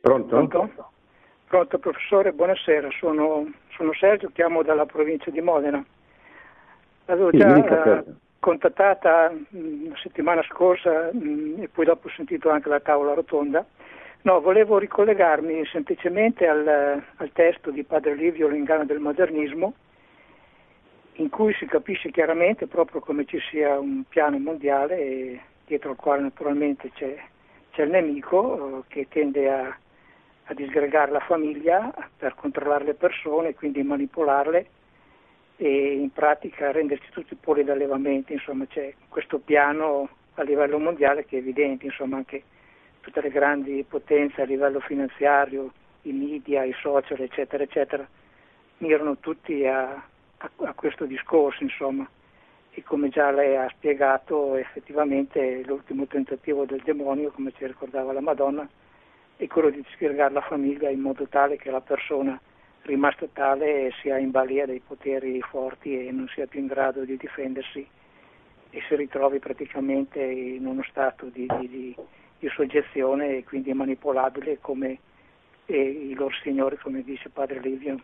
Pronto? Pronto, Pronto professore, buonasera, sono, sono Sergio, chiamo dalla provincia di Modena. L'avevo sì, già dica, contattata mh, la settimana scorsa mh, e poi dopo ho sentito anche la tavola rotonda. No, volevo ricollegarmi semplicemente al, al testo di Padre Livio, L'inganno del modernismo, in cui si capisce chiaramente proprio come ci sia un piano mondiale e dietro al quale naturalmente c'è, c'è il nemico che tende a, a disgregare la famiglia per controllare le persone, quindi manipolarle e in pratica renderci tutti poli d'allevamento. Insomma, c'è questo piano a livello mondiale che è evidente, insomma, anche tutte le grandi potenze a livello finanziario, i media, i social, eccetera, eccetera, mirano tutti a, a, a questo discorso, insomma. E come già lei ha spiegato, effettivamente l'ultimo tentativo del demonio, come ci ricordava la Madonna, è quello di disgregare la famiglia in modo tale che la persona rimasta tale sia in balia dei poteri forti e non sia più in grado di difendersi e si ritrovi praticamente in uno stato di... di, di di soggezione e quindi manipolabile come eh, i loro signori, come dice Padre Livio,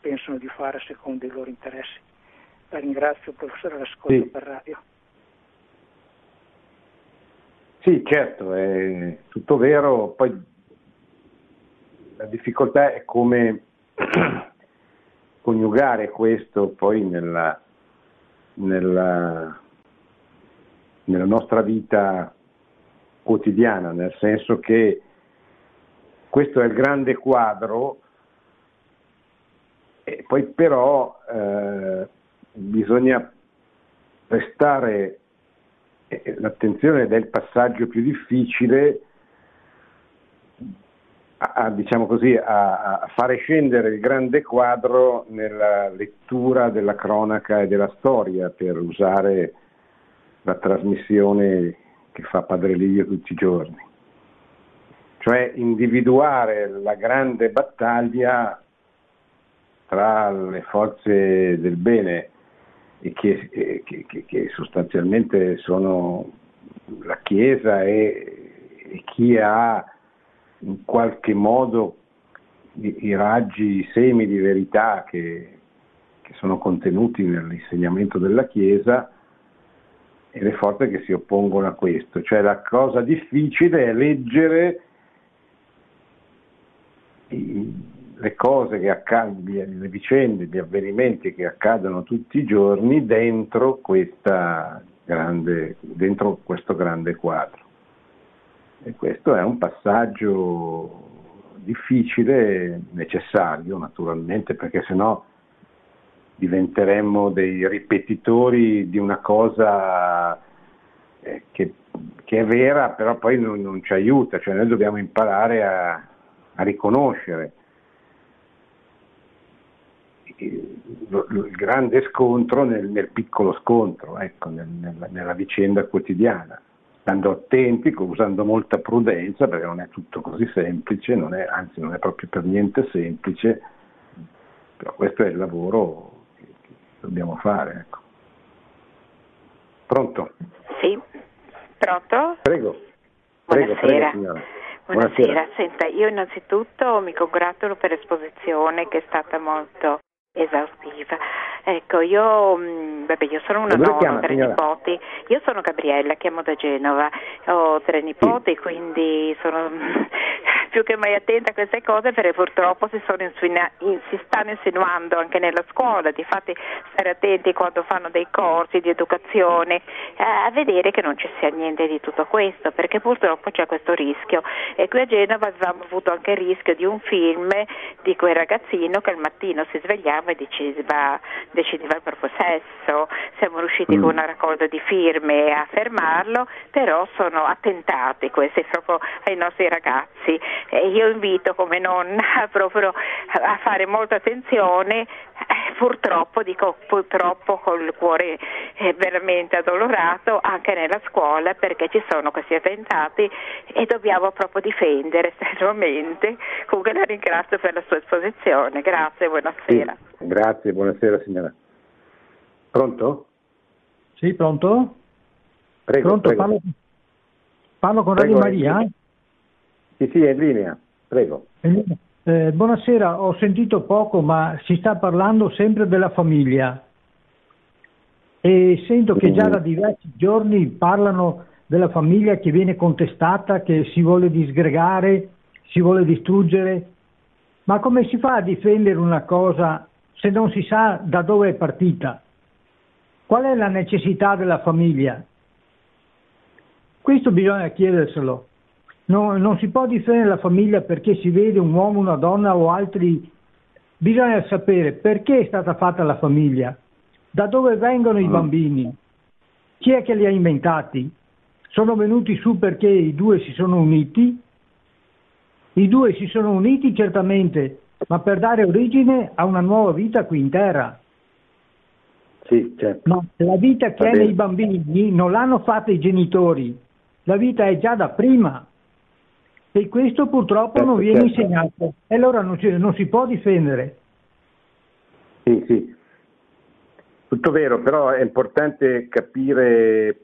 pensano di fare secondo i loro interessi. La ringrazio, professore, l'ascolto sì. Per radio. Sì, certo, è tutto vero, poi la difficoltà è come coniugare questo poi nella, nella, nella nostra vita quotidiana, nel senso che questo è il grande quadro e poi però eh, bisogna prestare l'attenzione del passaggio più difficile a, a, diciamo così, a, a fare scendere il grande quadro nella lettura della cronaca e della storia, per usare la trasmissione che fa Padre Livio tutti i giorni, cioè individuare la grande battaglia tra le forze del bene e che, che, che, che sostanzialmente sono la Chiesa e, e chi ha in qualche modo i, i raggi, i semi di verità che, che sono contenuti nell'insegnamento della Chiesa, e le forze che si oppongono a questo. Cioè la cosa difficile è leggere i, le cose che accadono, le vicende, gli avvenimenti che accadono tutti i giorni dentro questa grande, dentro questo grande quadro. E questo è un passaggio difficile, necessario naturalmente, perché sennò diventeremmo dei ripetitori di una cosa che, che è vera, però poi non, non ci aiuta, cioè noi dobbiamo imparare a, a riconoscere. Il grande scontro nel, nel piccolo scontro, ecco, nel, nella, nella vicenda quotidiana, stando attenti, usando molta prudenza, perché non è tutto così semplice, non è, anzi non è proprio per niente semplice, però questo è il lavoro dobbiamo fare, ecco. Pronto? Sì, pronto? Prego. Prego, buonasera. Prego, buonasera. Buonasera, senta, io innanzitutto mi congratulo per l'esposizione che è stata molto esaustiva. Ecco, io mh, vabbè, io sono una donna, chiama, tre signora? Nipoti. Io sono Gabriella, chiamo da Genova, ho tre nipoti, sì. Quindi sono più che mai attenta a queste cose, perché purtroppo si, sono insinu- in, si stanno insinuando anche nella scuola. Difatti stare attenti quando fanno dei corsi di educazione, eh, a vedere che non ci sia niente di tutto questo, perché purtroppo c'è questo rischio. E qui a Genova avevamo avuto anche il rischio di un film di quel ragazzino che al mattino si svegliava e decideva, decideva il proprio sesso. Siamo riusciti mm. con una raccolta di firme a fermarlo, però sono attentati questi proprio ai nostri ragazzi. E io invito come nonna proprio a fare molta attenzione, purtroppo, dico purtroppo col cuore veramente addolorato, anche nella scuola, perché ci sono questi attentati e dobbiamo proprio difendere strenuamente. Comunque la ringrazio per la sua esposizione, grazie, buonasera. Sì, grazie, buonasera signora. Pronto? Sì, pronto? Prego, pronto, prego. Parlo, parlo con prego, Radio Maria? Sì, sì, è in linea, prego. Eh, buonasera, ho sentito poco, ma si sta parlando sempre della famiglia e sento che già da diversi giorni parlano della famiglia che viene contestata, che si vuole disgregare, si vuole distruggere. Ma come si fa a difendere una cosa se non si sa da dove è partita? Qual è la necessità della famiglia? Questo bisogna chiederselo. No, non si può difendere la famiglia perché si vede un uomo, una donna o altri. Bisogna sapere perché è stata fatta la famiglia, da dove vengono i bambini, chi è che li ha inventati. Sono venuti su perché i due si sono uniti, i due si sono uniti certamente, ma per dare origine a una nuova vita qui in terra. Sì, certo. Ma la vita che è nei bambini non l'hanno fatta i genitori, la vita è già da prima. E questo purtroppo certo, non viene certo. insegnato, e allora non, ci, non si può difendere. Sì, sì, tutto vero, però è importante capire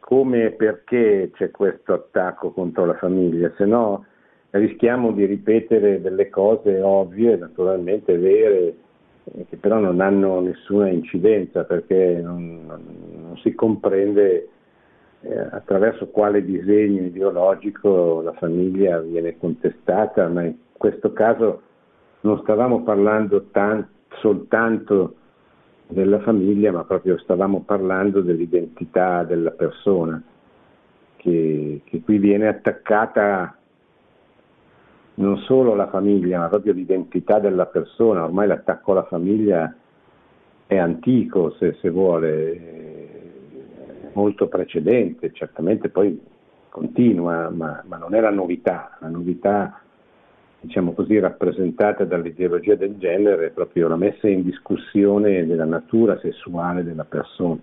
come e perché c'è questo attacco contro la famiglia, se no rischiamo di ripetere delle cose ovvie, naturalmente vere, che però non hanno nessuna incidenza, perché non, non si comprende attraverso quale disegno ideologico la famiglia viene contestata. Ma in questo caso non stavamo parlando tan- soltanto della famiglia, ma proprio stavamo parlando dell'identità della persona, che, che qui viene attaccata non solo la famiglia, ma proprio l'identità della persona. Ormai l'attacco alla famiglia è antico, se, se vuole, molto precedente, certamente poi continua, ma, ma non è la novità. La novità, diciamo così, rappresentata dall'ideologia del genere è proprio la messa in discussione della natura sessuale della persona.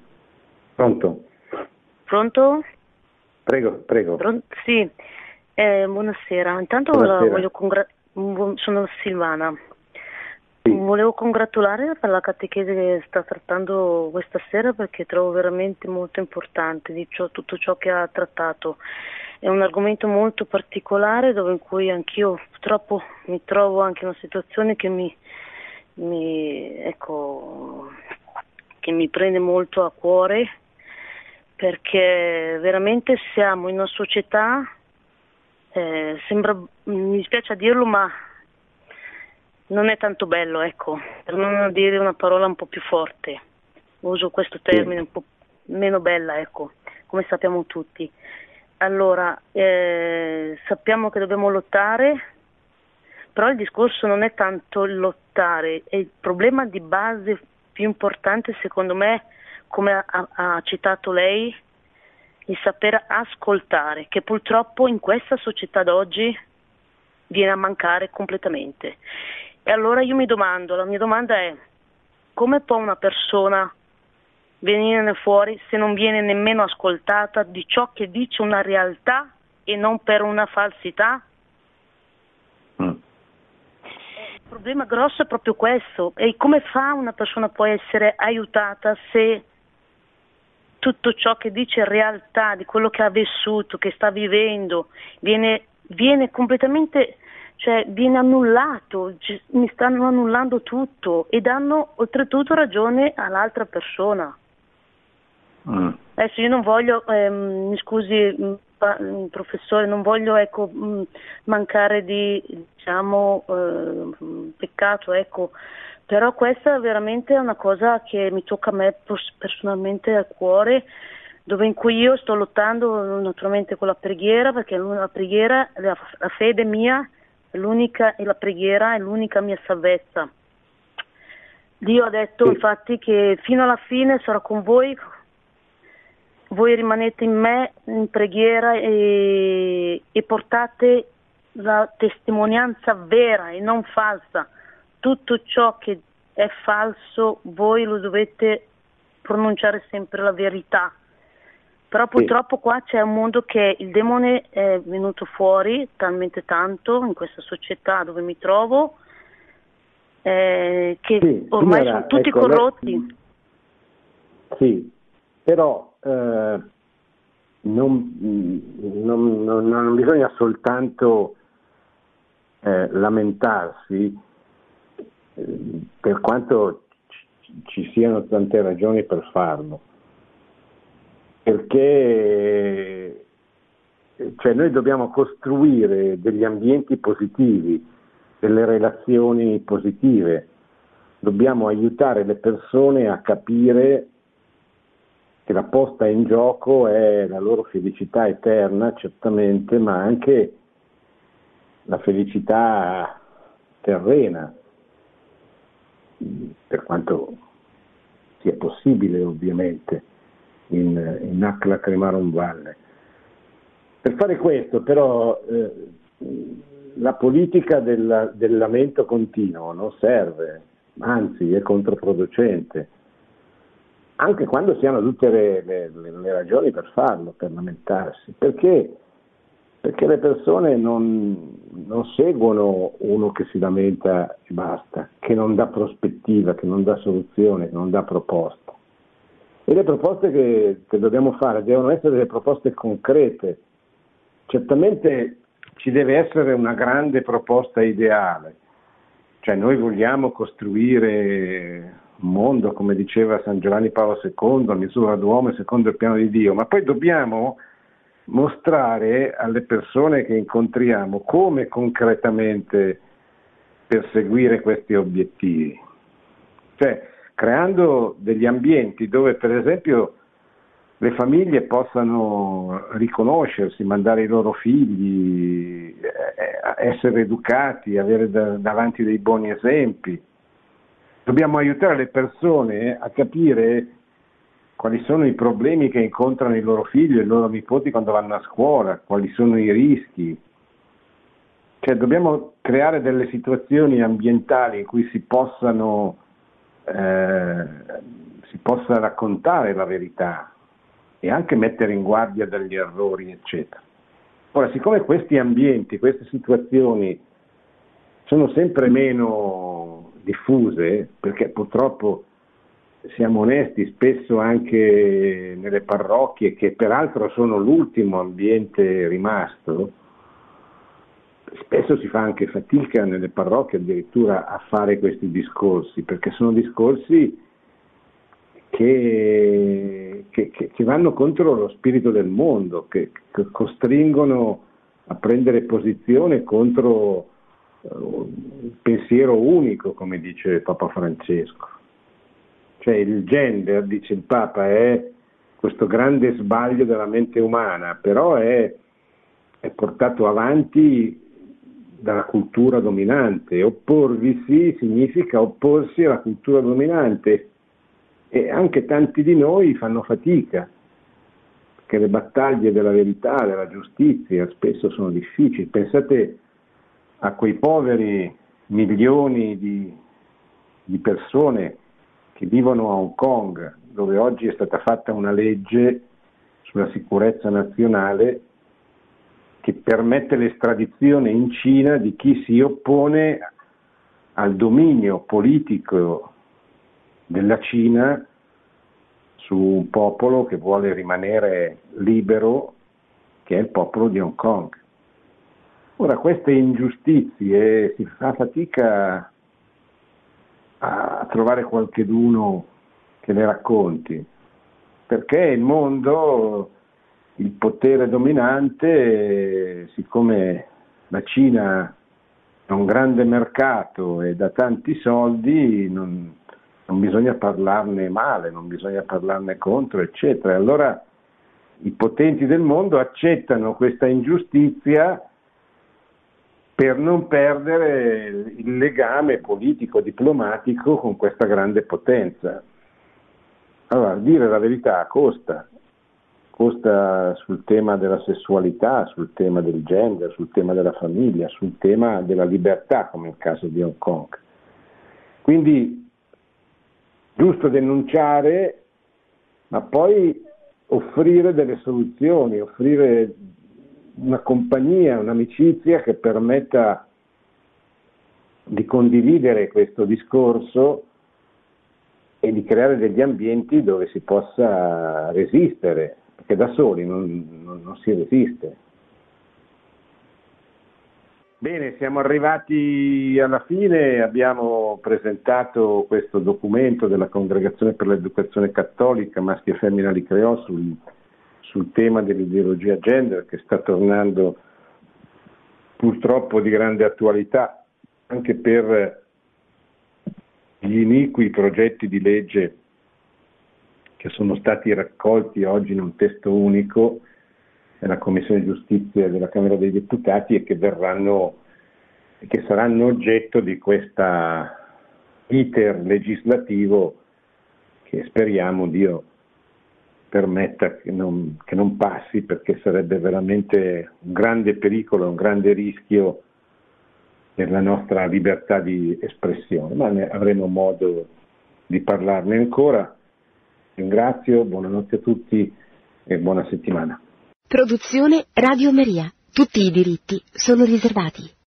Pronto? Pronto? Prego, prego. Pronto? Sì, eh, buonasera. Intanto buonasera. Voglio congra- sono Silvana. Sì. Volevo congratulare per la catechesi che sta trattando questa sera, perché trovo veramente molto importante di ciò, tutto ciò che ha trattato. È un argomento molto particolare, dove in cui anch'io purtroppo mi trovo anche in una situazione che mi, mi ecco che mi prende molto a cuore, perché veramente siamo in una società, eh, sembra, mi dispiace dirlo, ma non è tanto bello, ecco, per non dire una parola un po' più forte, uso questo termine un po' meno bella, ecco, come sappiamo tutti. Allora, eh, sappiamo che dobbiamo lottare, però il discorso non è tanto lottare, è il problema di base più importante, secondo me, come ha, ha citato lei, il saper ascoltare, che purtroppo in questa società d'oggi viene a mancare completamente. E allora io mi domando, la mia domanda è: come può una persona venirne fuori se non viene nemmeno ascoltata di ciò che dice una realtà e non per una falsità? Mm. Il problema grosso è proprio questo. E come fa una persona può essere aiutata se tutto ciò che dice in realtà, di quello che ha vissuto, che sta vivendo, viene, viene completamente... cioè viene annullato, mi stanno annullando tutto e danno oltretutto ragione all'altra persona. Mm. Adesso io non voglio, ehm, mi scusi professore, non voglio ecco mancare di diciamo eh, peccato, ecco, però questa veramente è una cosa che mi tocca a me personalmente al cuore, dove in cui io sto lottando naturalmente con la preghiera, perché la preghiera, la, la fede mia è l'unica, e la preghiera è l'unica mia salvezza. Dio ha detto infatti che fino alla fine sarò con voi, voi rimanete in me in preghiera e, e portate la testimonianza vera e non falsa. Tutto ciò che è falso voi lo dovete pronunciare sempre la verità. Però purtroppo qua c'è un mondo che il demone è venuto fuori talmente tanto in questa società dove mi trovo, eh, che sì, ormai signora, sono tutti ecco, corrotti. La... Sì, però... Eh, non, non, non, non bisogna soltanto eh, lamentarsi, eh, per quanto ci, ci siano tante ragioni per farlo, perché cioè, noi dobbiamo costruire degli ambienti positivi, delle relazioni positive, dobbiamo aiutare le persone a capire che la posta in gioco è la loro felicità eterna, certamente, ma anche la felicità terrena, per quanto sia possibile ovviamente, in, in Hac Lacrimarum Valle. Per fare questo però eh, la politica del, del lamento continuo non serve, anzi è controproducente. Anche quando si hanno tutte le, le, le ragioni per farlo, per lamentarsi, perché, perché le persone non, non seguono uno che si lamenta e basta, che non dà prospettiva, che non dà soluzione, che non dà proposta. E le proposte che, che dobbiamo fare devono essere delle proposte concrete. Certamente ci deve essere una grande proposta ideale, cioè noi vogliamo costruire mondo, come diceva San Giovanni Paolo secondo, a misura d'uomo e secondo il piano di Dio, ma poi dobbiamo mostrare alle persone che incontriamo come concretamente perseguire questi obiettivi, cioè creando degli ambienti dove per esempio le famiglie possano riconoscersi, mandare i loro figli, essere educati, avere davanti dei buoni esempi. Dobbiamo aiutare le persone a capire quali sono i problemi che incontrano i loro figli e i loro nipoti quando vanno a scuola, quali sono i rischi. Cioè dobbiamo creare delle situazioni ambientali in cui si possano eh, si possa raccontare la verità e anche mettere in guardia dagli errori, eccetera. Ora, siccome questi ambienti, queste situazioni sono sempre meno diffuse, perché purtroppo siamo onesti, spesso anche nelle parrocchie, che peraltro sono l'ultimo ambiente rimasto, spesso si fa anche fatica nelle parrocchie addirittura a fare questi discorsi, perché sono discorsi che, che, che vanno contro lo spirito del mondo, che, che costringono a prendere posizione contro un pensiero unico, come dice Papa Francesco. Cioè il gender, dice il Papa, è questo grande sbaglio della mente umana, però è, è portato avanti dalla cultura dominante. Opporvisi significa opporsi alla cultura dominante, e anche tanti di noi fanno fatica, perché le battaglie della verità, della giustizia spesso sono difficili. Pensate a quei poveri milioni di, di persone che vivono a Hong Kong, dove oggi è stata fatta una legge sulla sicurezza nazionale che permette l'estradizione in Cina di chi si oppone al dominio politico della Cina su un popolo che vuole rimanere libero, che è il popolo di Hong Kong. Ora, queste ingiustizie si fa fatica a trovare qualcheduno che le racconti, perché il mondo, il potere dominante, siccome la Cina è un grande mercato e dà tanti soldi, non, non bisogna parlarne male, non bisogna parlarne contro, eccetera. Allora i potenti del mondo accettano questa ingiustizia per non perdere il legame politico-diplomatico con questa grande potenza. Allora, dire la verità costa, costa sul tema della sessualità, sul tema del gender, sul tema della famiglia, sul tema della libertà, come il caso di Hong Kong. Quindi, giusto denunciare, ma poi offrire delle soluzioni, offrire una compagnia, un'amicizia che permetta di condividere questo discorso e di creare degli ambienti dove si possa resistere, perché da soli non, non, non si resiste. Bene, siamo arrivati alla fine, abbiamo presentato questo documento della Congregazione per l'Educazione Cattolica, Maschio e Femmina li creò, sul sul tema dell'ideologia gender, che sta tornando purtroppo di grande attualità anche per gli iniqui progetti di legge che sono stati raccolti oggi in un testo unico nella Commissione Giustizia della Camera dei Deputati e che verranno e che saranno oggetto di questa iter legislativo che speriamo Dio permetta che non, che non passi, perché sarebbe veramente un grande pericolo, un grande rischio per la nostra libertà di espressione, ma ne avremo modo di parlarne ancora. Ringrazio, buonanotte a tutti e buona settimana. Produzione Radio Maria. Tutti i diritti sono riservati.